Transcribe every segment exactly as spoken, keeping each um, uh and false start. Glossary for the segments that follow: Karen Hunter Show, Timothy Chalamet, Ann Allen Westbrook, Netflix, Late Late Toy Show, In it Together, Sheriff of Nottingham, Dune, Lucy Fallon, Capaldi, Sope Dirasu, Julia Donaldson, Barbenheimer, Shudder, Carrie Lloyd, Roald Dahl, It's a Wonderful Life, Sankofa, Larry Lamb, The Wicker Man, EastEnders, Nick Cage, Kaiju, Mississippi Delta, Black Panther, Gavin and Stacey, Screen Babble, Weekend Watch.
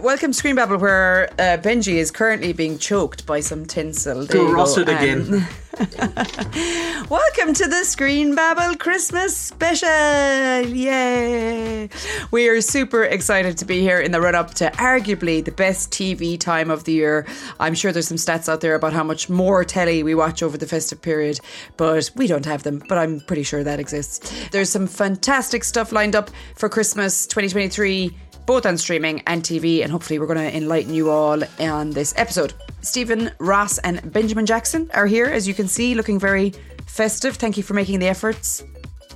welcome to Screen Babble, where uh, Benji is currently being choked by some tinsel. Go rusted again. Welcome to the Screen Babble Christmas special. Yay! We are super excited to be here in the run-up to arguably the best T V time of the year. I'm sure there's some stats out there about how much more telly we watch over the festive period, but we don't have them, but I'm pretty sure that exists. There's some fantastic stuff lined up for Christmas twenty twenty-three, both on streaming and T V, and hopefully we're going to enlighten you all on this episode. Stephen, Ross and Benjamin Jackson are here, as you can see, looking very festive. Thank you for making the efforts.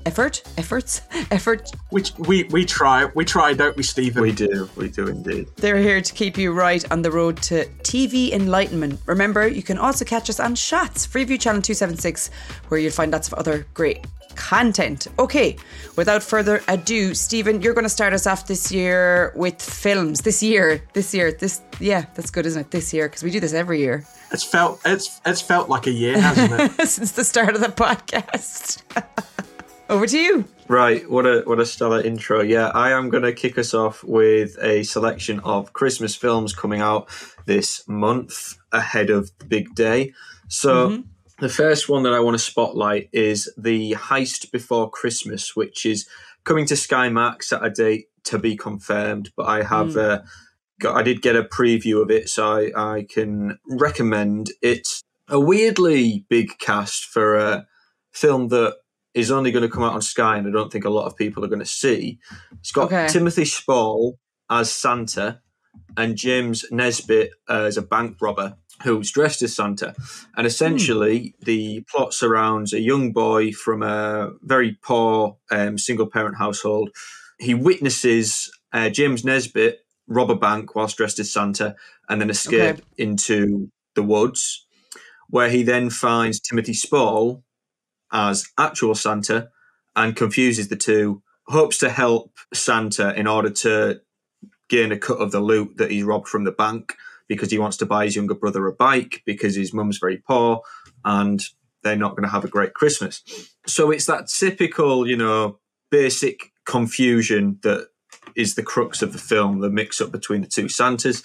Effort? Efforts? Effort? Which we, we try. We try, don't we, Stephen? We do. We do indeed. They're here to keep you right on the road to T V enlightenment. Remember, you can also catch us on Shots, Freeview Channel two seventy-six, where you'll find lots of other great content. Okay, without further ado, Stephen, you're going to start us off this year with films. This year, this year, this yeah, that's good, isn't it? This year, because we do this every year. It's felt it's it's felt like a year, hasn't it? Since the start of the podcast. Over to you. Right, what a what a stellar intro. Yeah, I am going to kick us off with a selection of Christmas films coming out this month ahead of the big day. So. Mm-hmm. The first one that I want to spotlight is The Heist Before Christmas, which is coming to Sky Max at a date to be confirmed. But I have, mm. uh, got, I did get a preview of it, so I, I can recommend. It's a weirdly big cast for a film that is only going to come out on Sky, and I don't think a lot of people are going to see. It's got okay. Timothy Spall as Santa and James Nesbitt as a bank robber who's dressed as Santa. And essentially, mm. the plot surrounds a young boy from a very poor um, single-parent household. He witnesses uh, James Nesbitt rob a bank whilst dressed as Santa and then escape okay. into the woods, where he then finds Timothy Spall as actual Santa and confuses the two, hopes to help Santa in order to gain a cut of the loot that he's robbed from the bank, because he wants to buy his younger brother a bike because his mum's very poor and they're not going to have a great Christmas. So it's that typical, you know, basic confusion that is the crux of the film, the mix-up between the two Santas.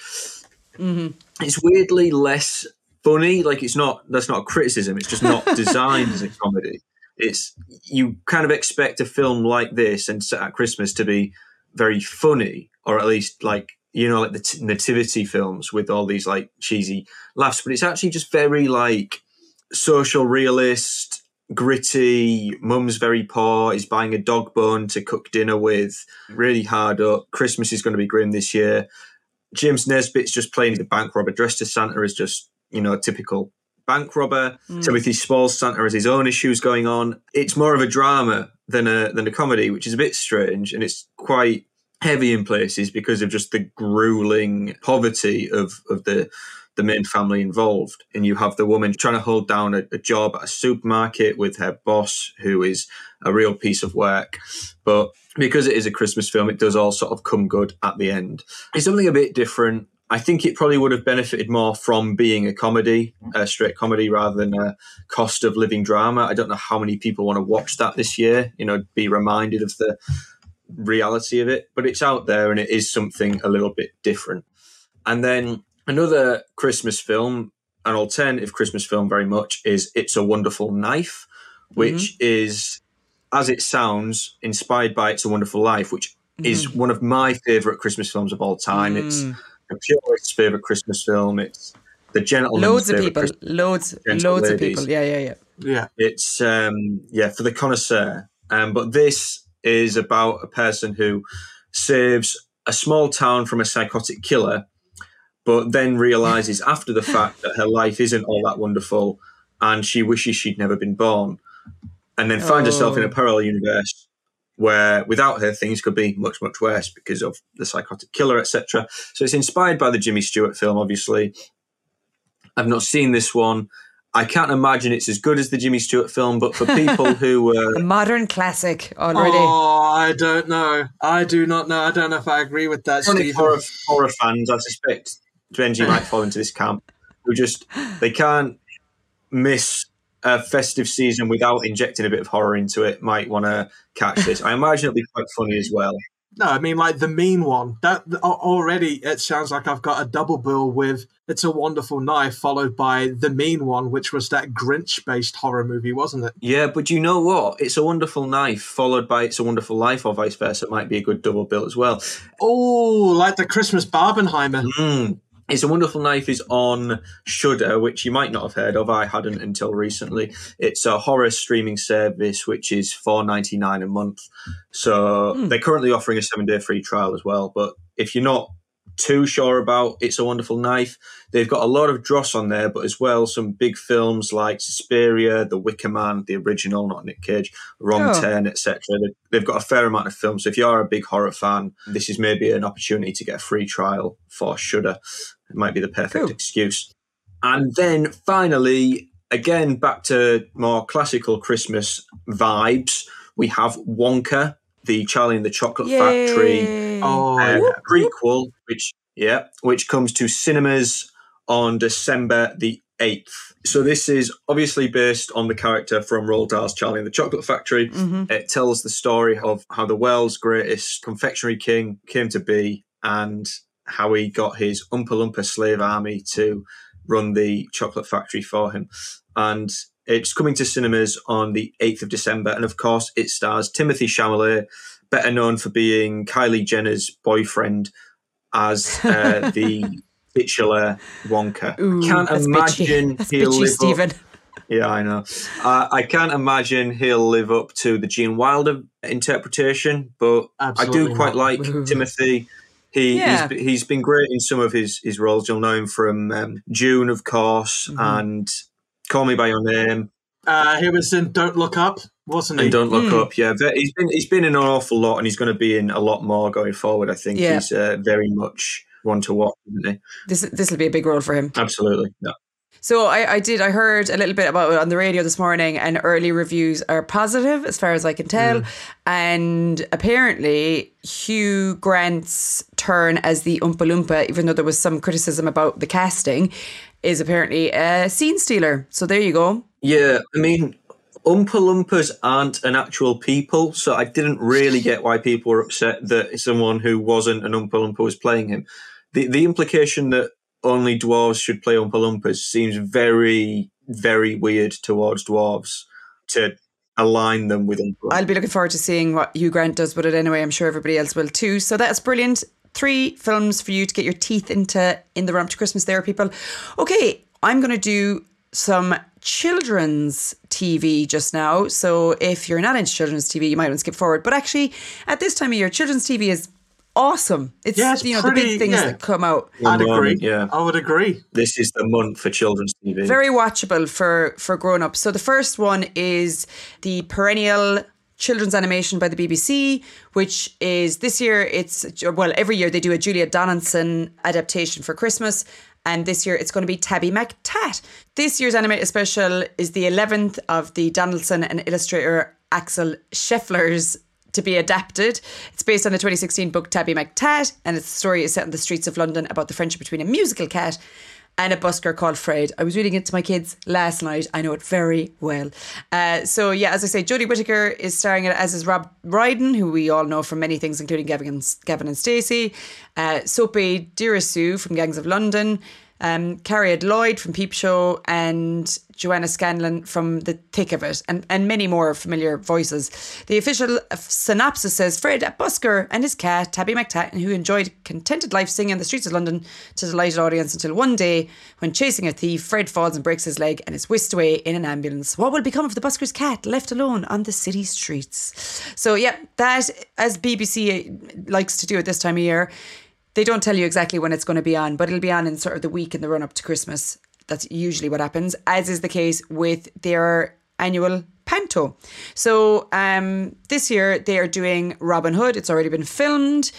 Mm-hmm. It's weirdly less funny. Like, it's not, that's not a criticism. It's just not designed as a comedy. It's, you kind of expect a film like this and set at Christmas to be very funny, or at least like, you know, like the t- nativity films with all these like cheesy laughs, but it's actually just very like social realist, gritty. Mum's very poor. He's buying a dog bone to cook dinner with. Really hard up. Christmas is going to be grim this year. James Nesbitt's just playing the bank robber dressed as Santa is just, you know, a typical bank robber. Mm. Timothy Spall's Santa has his own issues going on. It's more of a drama than a, than a comedy, which is a bit strange. And it's quite heavy in places because of just the grueling poverty of, of the, the main family involved. And you have the woman trying to hold down a, a job at a supermarket with her boss, who is a real piece of work. But because it is a Christmas film, it does all sort of come good at the end. It's something a bit different. I think it probably would have benefited more from being a comedy, a straight comedy, rather than a cost of living drama. I don't know how many people want to watch that this year, you know, be reminded of the reality of it, but it's out there and it is something a little bit different. And then another Christmas film, an alternative Christmas film very much, is It's a Wonderful Knife, which mm-hmm. is, as it sounds, inspired by It's a Wonderful Life, which mm-hmm. is one of my favourite Christmas films of all time. Mm. It's the purist's favourite Christmas film. It's the gentleman's Loads of people. Christmas loads, loads of people. Yeah, yeah, yeah. Yeah. It's, um, yeah, for the connoisseur. Um, but this is about a person who saves a small town from a psychotic killer, but then realizes after the fact that her life isn't all that wonderful and she wishes she'd never been born, and then finds oh. herself in a parallel universe where without her things could be much, much worse because of the psychotic killer, et cetera. So it's inspired by the Jimmy Stewart film, obviously. I've not seen this one. I can't imagine it's as good as the Jimmy Stewart film, but for people who were... Uh, a modern classic already. Oh, I don't know. I do not know. I don't know if I agree with that, Steve. Horror, horror fans, I suspect Benji might fall into this camp, who just, they can't miss a festive season without injecting a bit of horror into it, might want to catch this. I imagine it'll be quite funny as well. No, I mean, like The Mean One. That already, it sounds like I've got a double bill with It's a Wonderful Knife, followed by The Mean One, which was that Grinch-based horror movie, wasn't it? Yeah, but you know what? It's a Wonderful Knife, followed by It's a Wonderful Life, or vice versa. It might be a good double bill as well. Oh, like the Christmas Barbenheimer. Mm. It's a Wonderful Knife is on Shudder, which you might not have heard of. I hadn't until recently. It's a horror streaming service, which is four ninety-nine a month. So mm. they're currently offering a seven-day free trial as well. But if you're not too sure about It's a Wonderful Knife, they've got a lot of dross on there, but as well some big films like Suspiria, The Wicker Man, the original, not Nick Cage, Wrong Turn, oh. et cetera. They've got a fair amount of films. So if you are a big horror fan, this is maybe an opportunity to get a free trial for Shudder. It might be the perfect cool. excuse. And then finally, again, back to more classical Christmas vibes, we have Wonka, the Charlie and the Chocolate Yay. Factory oh, uh, whoop, prequel, which yeah, which comes to cinemas on December the eighth. So this is obviously based on the character from Roald Dahl's Charlie and the Chocolate Factory. Mm-hmm. It tells the story of how the world's greatest confectionery king came to be and how he got his Oompa Loompa slave army to run the chocolate factory for him. And it's coming to cinemas on the eighth of December. And of course, it stars Timothy Chalamet, better known for being Kylie Jenner's boyfriend, as uh, the titular Wonka. Ooh, I can't that's imagine bitchy. That's he'll bitchy, live Stephen. Up. Yeah, I know. Uh, I can't imagine he'll live up to the Gene Wilder interpretation, but absolutely I do quite not. Like Ooh. Timothy. He, yeah. he's, he's been great in some of his, his roles. You'll know him from um, Dune, of course, mm-hmm. and Call Me By Your Name. Uh, he was in Don't Look Up, wasn't he? And Don't Look mm. Up, yeah. He's been he's been in an awful lot, and he's going to be in a lot more going forward, I think. Yeah. He's uh, very much one to watch, isn't he? This, this will be a big role for him. Absolutely, yeah. So I, I did, I heard a little bit about it on the radio this morning, and early reviews are positive as far as I can tell. Mm. And apparently Hugh Grant's turn as the Oompa Loompa, even though there was some criticism about the casting, is apparently a scene stealer. So there you go. Yeah, I mean, Oompa Loompas aren't an actual people, so I didn't really get why people were upset that someone who wasn't an Oompa Loompa was playing him. The, the implication that only dwarves should play Oompa Loompas seems very, very weird towards dwarves to align them with Oompa Loompas. I'll be looking forward to seeing what Hugh Grant does with it anyway. I'm sure everybody else will too. So that's brilliant. Three films for you to get your teeth into in the ramp to Christmas there, people. Okay, I'm going to do some children's T V just now. So if you're not into children's T V, you might want to skip forward. But actually, at this time of year, children's T V is awesome. It's, yeah, it's you know pretty, the big things yeah. that come out. I'd um, agree. Yeah. I would agree. This is the month for children's T V. Very watchable for for grown-ups. So the first one is the perennial children's animation by the B B C, which is this year it's well every year they do a Julia Donaldson adaptation for Christmas, and this year it's going to be Tabby McTat. This year's animated special is the eleventh of the Donaldson and illustrator Axel Scheffler's to be adapted. It's based on the twenty sixteen book Tabby McTat, and its story is set on the streets of London about the friendship between a musical cat and a busker called Fred. I was reading it to my kids last night. I know it very well. Uh, so yeah, as I say, Jodie Whittaker is starring it, as is Rob Brydon, who we all know from many things, including Gavin and, Gavin and Stacey, uh, Sope Dirasu from Gangs of London, um, Carrie Lloyd from Peep Show, and Joanna Scanlon from The Thick of It, and, and many more familiar voices. The official synopsis says, Fred, a busker, and his cat, Tabby McTat, who enjoyed contented life singing in the streets of London to delight an audience until one day, when chasing a thief, Fred falls and breaks his leg and is whisked away in an ambulance. What will become of the busker's cat left alone on the city streets? So yeah, that, as B B C likes to do at this time of year, they don't tell you exactly when it's going to be on, but it'll be on in sort of the week in the run-up to Christmas. That's usually what happens, as is the case with their annual panto. So um, this year they are doing Robin Hood. It's already been filmed.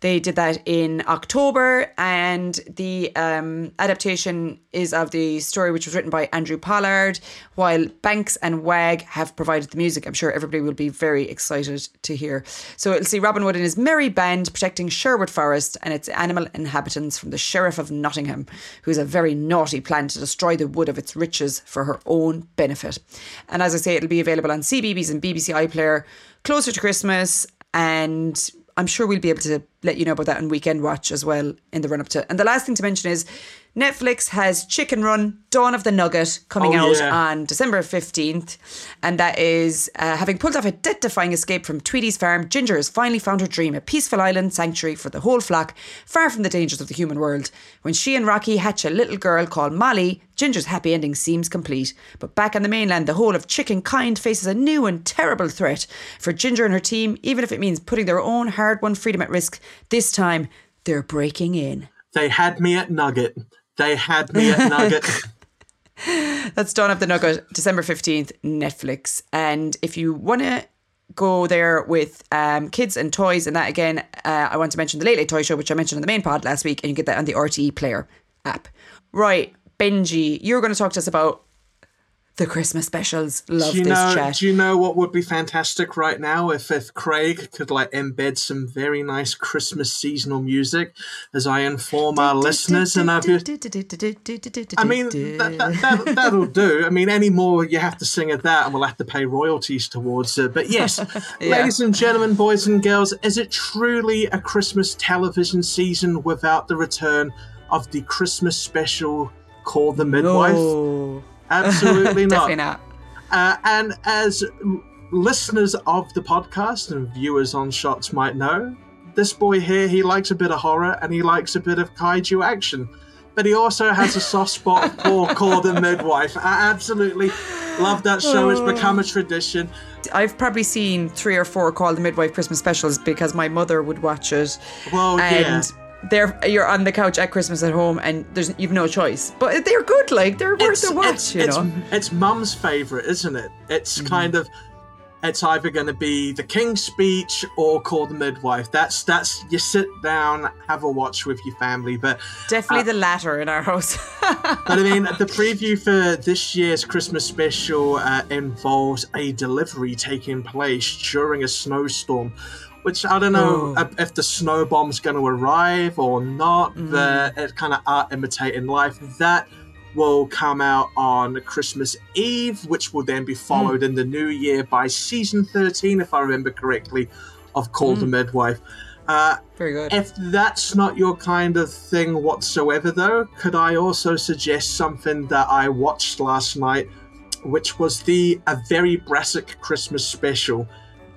They did that in October. And the um, adaptation is of the story, which was written by Andrew Pollard, while Banks and Wag have provided the music. I'm sure everybody will be very excited to hear. So it'll see Robin Hood and his merry band protecting Sherwood Forest and its animal inhabitants from the Sheriff of Nottingham, who's a very naughty plan to destroy the wood of its riches for her own benefit. And as I say, it'll be available on C Beebies and B B C iPlayer closer to Christmas, and I'm sure we'll be able to let you know about that on Weekend Watch as well in the run-up to it. And the last thing to mention is Netflix has Chicken Run, Dawn of the Nugget, coming oh, out yeah. on December fifteenth. And that is, uh, having pulled off a death-defying escape from Tweety's farm, Ginger has finally found her dream, a peaceful island sanctuary for the whole flock, far from the dangers of the human world. When she and Rocky hatch a little girl called Molly, Ginger's happy ending seems complete. But back on the mainland, the whole of chickenkind faces a new and terrible threat. For Ginger and her team, even if it means putting their own hard-won freedom at risk, this time they're breaking in. They had me at Nugget. They had me at Nugget. That's Dawn of the Nugget, December fifteenth, Netflix. And if you want to go there with um, kids and toys and that, again, uh, I want to mention the Late Late Toy Show, which I mentioned on the main pod last week, and you get that on the R T E Player app. Right, Benji, you're going to talk to us about the Christmas specials. Love this know, chat. Do you know what would be fantastic right now? If if Craig could like embed some very nice Christmas seasonal music, as I inform our listeners, and I've, I mean that, that, that, that'll do. I mean, any more you have to sing at that, and we'll have to pay royalties towards it. But yes, yeah. Ladies and gentlemen, boys and girls, is it truly a Christmas television season without the return of the Christmas special called The Midwife? No. Absolutely not. Definitely not. Uh, and as listeners of the podcast and viewers on Shots might know, this boy here, he likes a bit of horror and he likes a bit of kaiju action. But he also has a soft spot for Call the Midwife. I absolutely love that show. It's become a tradition. I've probably seen three or four Call the Midwife Christmas specials because my mother would watch it. Well, and yeah. They're, you're on the couch at Christmas at home and there's you've no choice, but they're good, like they're worth a watch. It's, you know, it's, it's mum's favourite, isn't it? It's mm-hmm. kind of it's either going to be The King's Speech or Call the Midwife. That's that's you sit down, have a watch with your family, but definitely uh, the latter in our house. But I mean, the preview for this year's Christmas special uh, involves a delivery taking place during a snowstorm. Which I don't know oh. if the snow bomb's going to arrive or not. Mm. The, it's kind of art imitating life. That will come out on Christmas Eve, which will then be followed mm. in the new year by season thirteen, if I remember correctly, of Call mm. the Midwife. Uh, Very good. If that's not your kind of thing whatsoever, though, could I also suggest something that I watched last night, which was the A Very Brassic Christmas Special.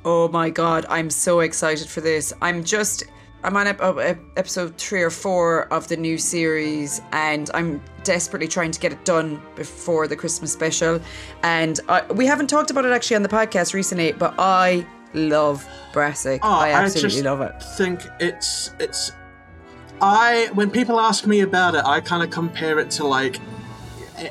Oh my God, I'm so excited for this. I'm just, I'm on episode three or four of the new series and I'm desperately trying to get it done before the Christmas special. And I, we haven't talked about it actually on the podcast recently, but I love Brassic. Oh, I absolutely I just love it. think it's, it's, I, when people ask me about it, I kind of compare it to like,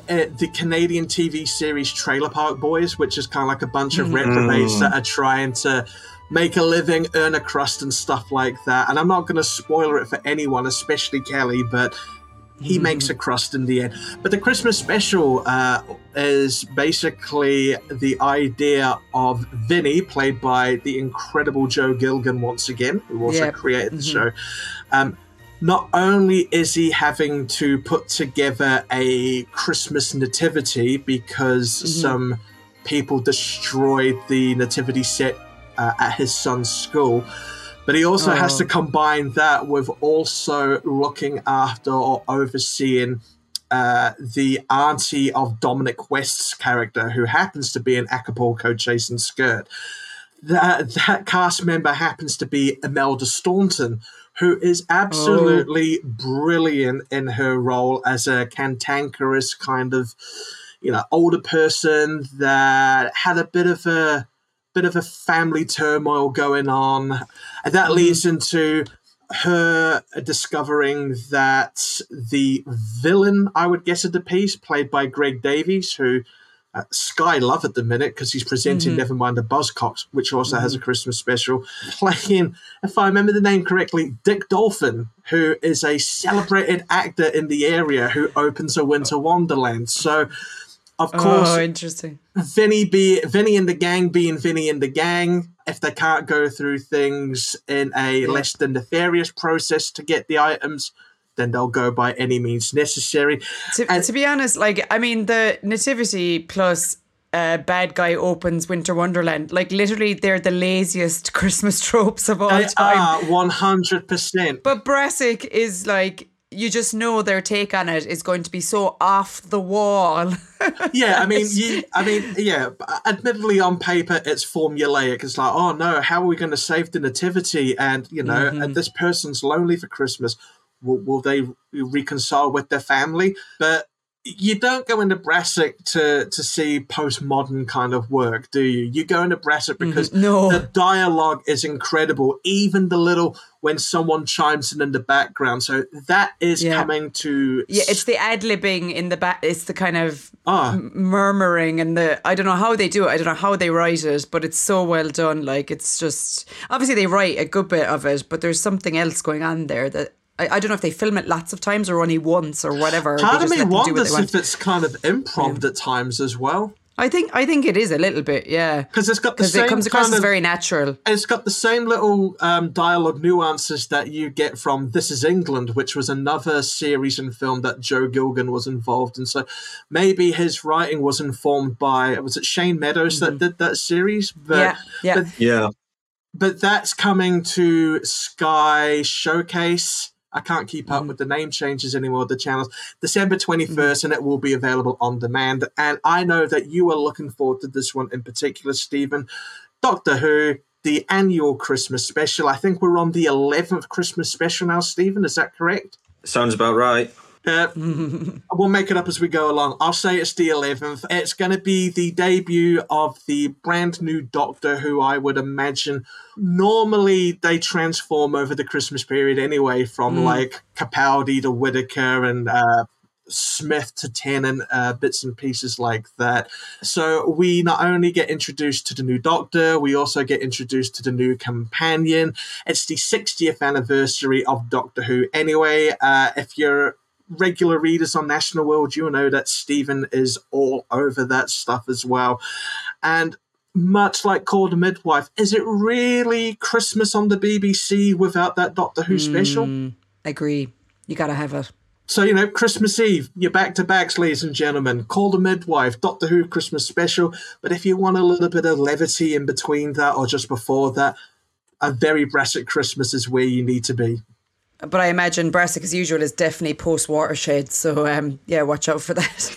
Uh, the Canadian T V series Trailer Park Boys, which is kind of like a bunch of mm. reprobates that are trying to make a living, earn a crust and stuff like that. And I'm not going to spoil it for anyone, especially Kelly, but he mm. makes a crust in the end. But the Christmas special uh, is basically the idea of Vinny, played by the incredible Joe Gilgun once again, who also yep. created the mm-hmm. show. Um, Not only is he having to put together a Christmas nativity because mm-hmm. some people destroyed the nativity set uh, at his son's school, but he also oh. has to combine that with also looking after or overseeing uh, the auntie of Dominic West's character, who happens to be in Acapulco chasing skirt. That, that cast member happens to be Imelda Staunton, who is absolutely oh. brilliant in her role as a cantankerous kind of, you know, older person that had a bit of a bit of a family turmoil going on. And that mm. leads into her discovering that the villain, I would guess, of the piece, played by Greg Davies, who uh, Sky love at the minute because he's presenting mm-hmm. Nevermind the Buzzcocks, which also mm-hmm. has a Christmas special, playing, if I remember the name correctly, Dick Dolphin, who is a celebrated actor in the area who opens A Winter Wonderland. So, of course, oh, interesting. Vinny, be, Vinny and the gang being Vinny and the gang, if they can't go through things in a less than nefarious process to get the items, then they'll go by any means necessary. To, and, to be honest, like, I mean, the nativity plus uh, bad guy opens Winter Wonderland. Like, literally, they're the laziest Christmas tropes of all they time. They are, one hundred percent. But Brassic is like, you just know their take on it is going to be so off the wall. yeah, I mean, you, I mean, yeah. Admittedly, on paper, it's formulaic. It's like, oh no, how are we going to save the nativity? And you know, mm-hmm. and this person's lonely for Christmas. Will, will they reconcile with their family? But you don't go into Brassic to, to see postmodern kind of work, do you? You go into Brassic because mm, no. the dialogue is incredible, even the little when someone chimes in in the background. So that is yeah. coming to... Yeah, it's the ad-libbing in the back. It's the kind of ah. m- murmuring and the... I don't know how they do it. I don't know how they write it, but it's so well done. Like, it's just... Obviously, they write a good bit of it, but there's something else going on there that... I, I don't know if they film it lots of times or only once or whatever. Part of me wonders if it's kind of improv yeah. at times as well. I think I think it is a little bit, yeah. Because it's got the same it comes across kind of, as very natural. It's got the same little um, dialogue nuances that you get from This Is England, which was another series and film that Joe Gilgun was involved in. So maybe his writing was informed by, was it Shane Meadows mm-hmm. that did that series? But, yeah, yeah. But, yeah. But that's coming to Sky Showcase. I can't keep up mm-hmm. with the name changes anymore, the channels. December twenty-first, mm-hmm. and it will be available on demand. And I know that you are looking forward to this one in particular, Stephen. Doctor Who, the annual Christmas special. I think we're on the eleventh Christmas special now, Stephen. Is that correct? Sounds about right. Uh, we'll make it up as we go along. I'll say it's the eleventh. It's going to be the debut of the brand new Doctor Who, I would imagine. Normally, they transform over the Christmas period anyway, from mm. like Capaldi to Whittaker and uh, Smith to Tennant, uh, bits and pieces like that. So we not only get introduced to the new Doctor, we also get introduced to the new companion. It's the sixtieth anniversary of Doctor Who anyway. Uh, if you're regular readers on National World, you know that Stephen is all over that stuff as well. And much like Call the Midwife, is it really Christmas on the B B C without that Doctor Who mm, special? Agree. You got to have it. So, you know, Christmas Eve, you're back-to-backs, ladies and gentlemen. Call the Midwife, Doctor Who Christmas special. But if you want a little bit of levity in between that or just before that, a very Brassic Christmas is where you need to be. But I imagine Brassic, as usual, is definitely post-watershed. So, um, yeah, watch out for that.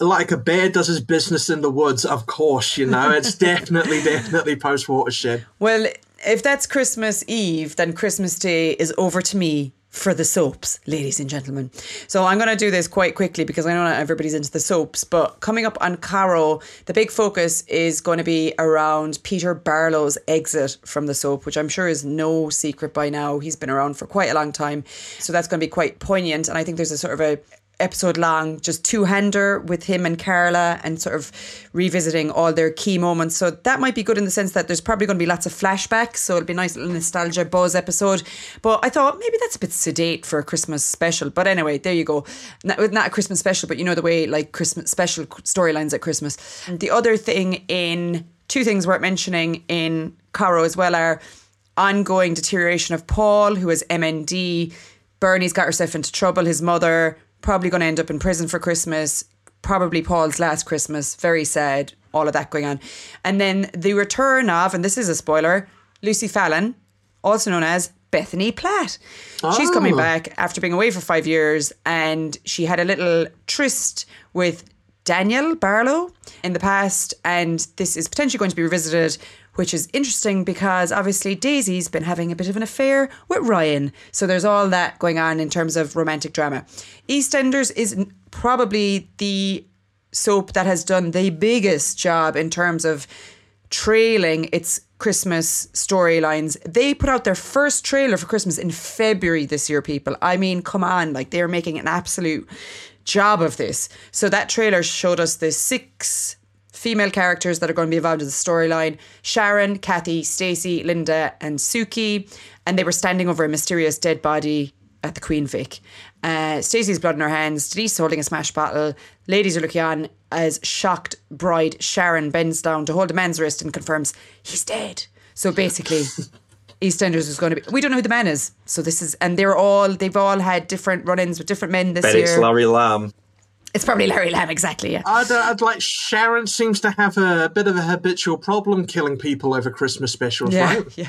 Like a bear does his business in the woods, of course, you know. It's definitely, definitely post-watershed. Well, if that's Christmas Eve, then Christmas Day is over to me for the soaps, ladies and gentlemen. So I'm going to do this quite quickly because I know not everybody's into the soaps. But coming up on Caro, the big focus is going to be around Peter Barlow's exit from the soap, which I'm sure is no secret by now. He's been around for quite a long time. So that's going to be quite poignant. And I think there's a sort of a episode long, just two-hander with him and Carla and sort of revisiting all their key moments. So that might be good in the sense that there's probably going to be lots of flashbacks. So it'll be a nice little nostalgia buzz episode. But I thought maybe that's a bit sedate for a Christmas special. But anyway, there you go. Not, not a Christmas special, but you know the way like Christmas special storylines at Christmas. The other thing in, two things worth mentioning in Caro as well are ongoing deterioration of Paul, who is M N D. Bernie's got herself into trouble. His mother... probably going to end up in prison for Christmas, probably Paul's last Christmas, very sad, all of that going on. And then the return of, and this is a spoiler, Lucy Fallon, also known as Bethany Platt. Oh. She's coming back after being away for five years and she had a little tryst with Daniel Barlow in the past, and this is potentially going to be revisited, which is interesting because obviously Daisy's been having a bit of an affair with Ryan. So there's all that going on in terms of romantic drama. EastEnders is probably the soap that has done the biggest job in terms of trailing its Christmas storylines. They put out their first trailer for Christmas in February this year, people. I mean, come on, like they're making an absolute job of this. So that trailer showed us the six female characters that are going to be involved in the storyline: Sharon, Kathy, Stacey, Linda and Suki. And they were standing over a mysterious dead body at the Queen Vic. Uh, Stacey's blood in her hands, Denise holding a smash bottle. Ladies are looking on as shocked bride Sharon bends down to hold the man's wrist and confirms he's dead. So basically EastEnders is going to be, we don't know who the man is. So this is, and they're all, they've all had different run-ins with different men this year. But it's Larry Lamb. It's probably Larry Lamb, exactly, yeah. I'd, I'd like, Sharon seems to have a, a bit of a habitual problem killing people over Christmas specials, yeah, right? Yeah.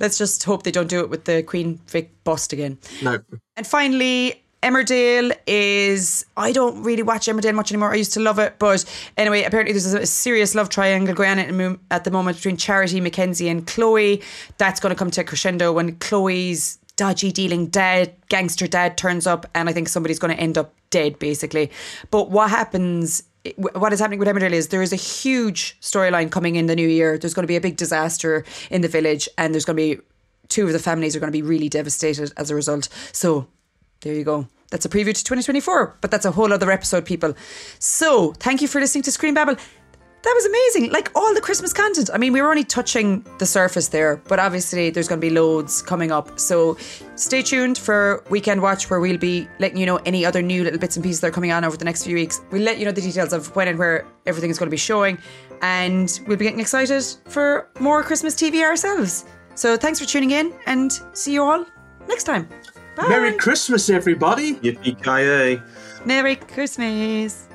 Let's just hope they don't do it with the Queen Vic bust again. No. And finally, Emmerdale is, I don't really watch Emmerdale much anymore. I used to love it. But anyway, apparently there's a serious love triangle going on at the moment between Charity, Mackenzie and Chloe. That's going to come to a crescendo when Chloe's dodgy dealing dad, gangster dad, turns up, and I think somebody's going to end up dead, basically. But what happens... what is happening with Emmerdale is there is a huge storyline coming in the new year. There's going to be a big disaster in the village, and there's going to be two of the families are going to be really devastated as a result. So there you go. That's a preview to twenty twenty-four, but that's a whole other episode, people. So thank you for listening to Screen Babble. That was amazing. Like, all the Christmas content. I mean, we were only touching the surface there, but obviously there's going to be loads coming up. So stay tuned for Weekend Watch, where we'll be letting you know any other new little bits and pieces that are coming on over the next few weeks. We'll let you know the details of when and where everything is going to be showing, and we'll be getting excited for more Christmas T V ourselves. So thanks for tuning in, and see you all next time. Bye. Merry Christmas, everybody. Yippee-ki-yay. Merry Christmas.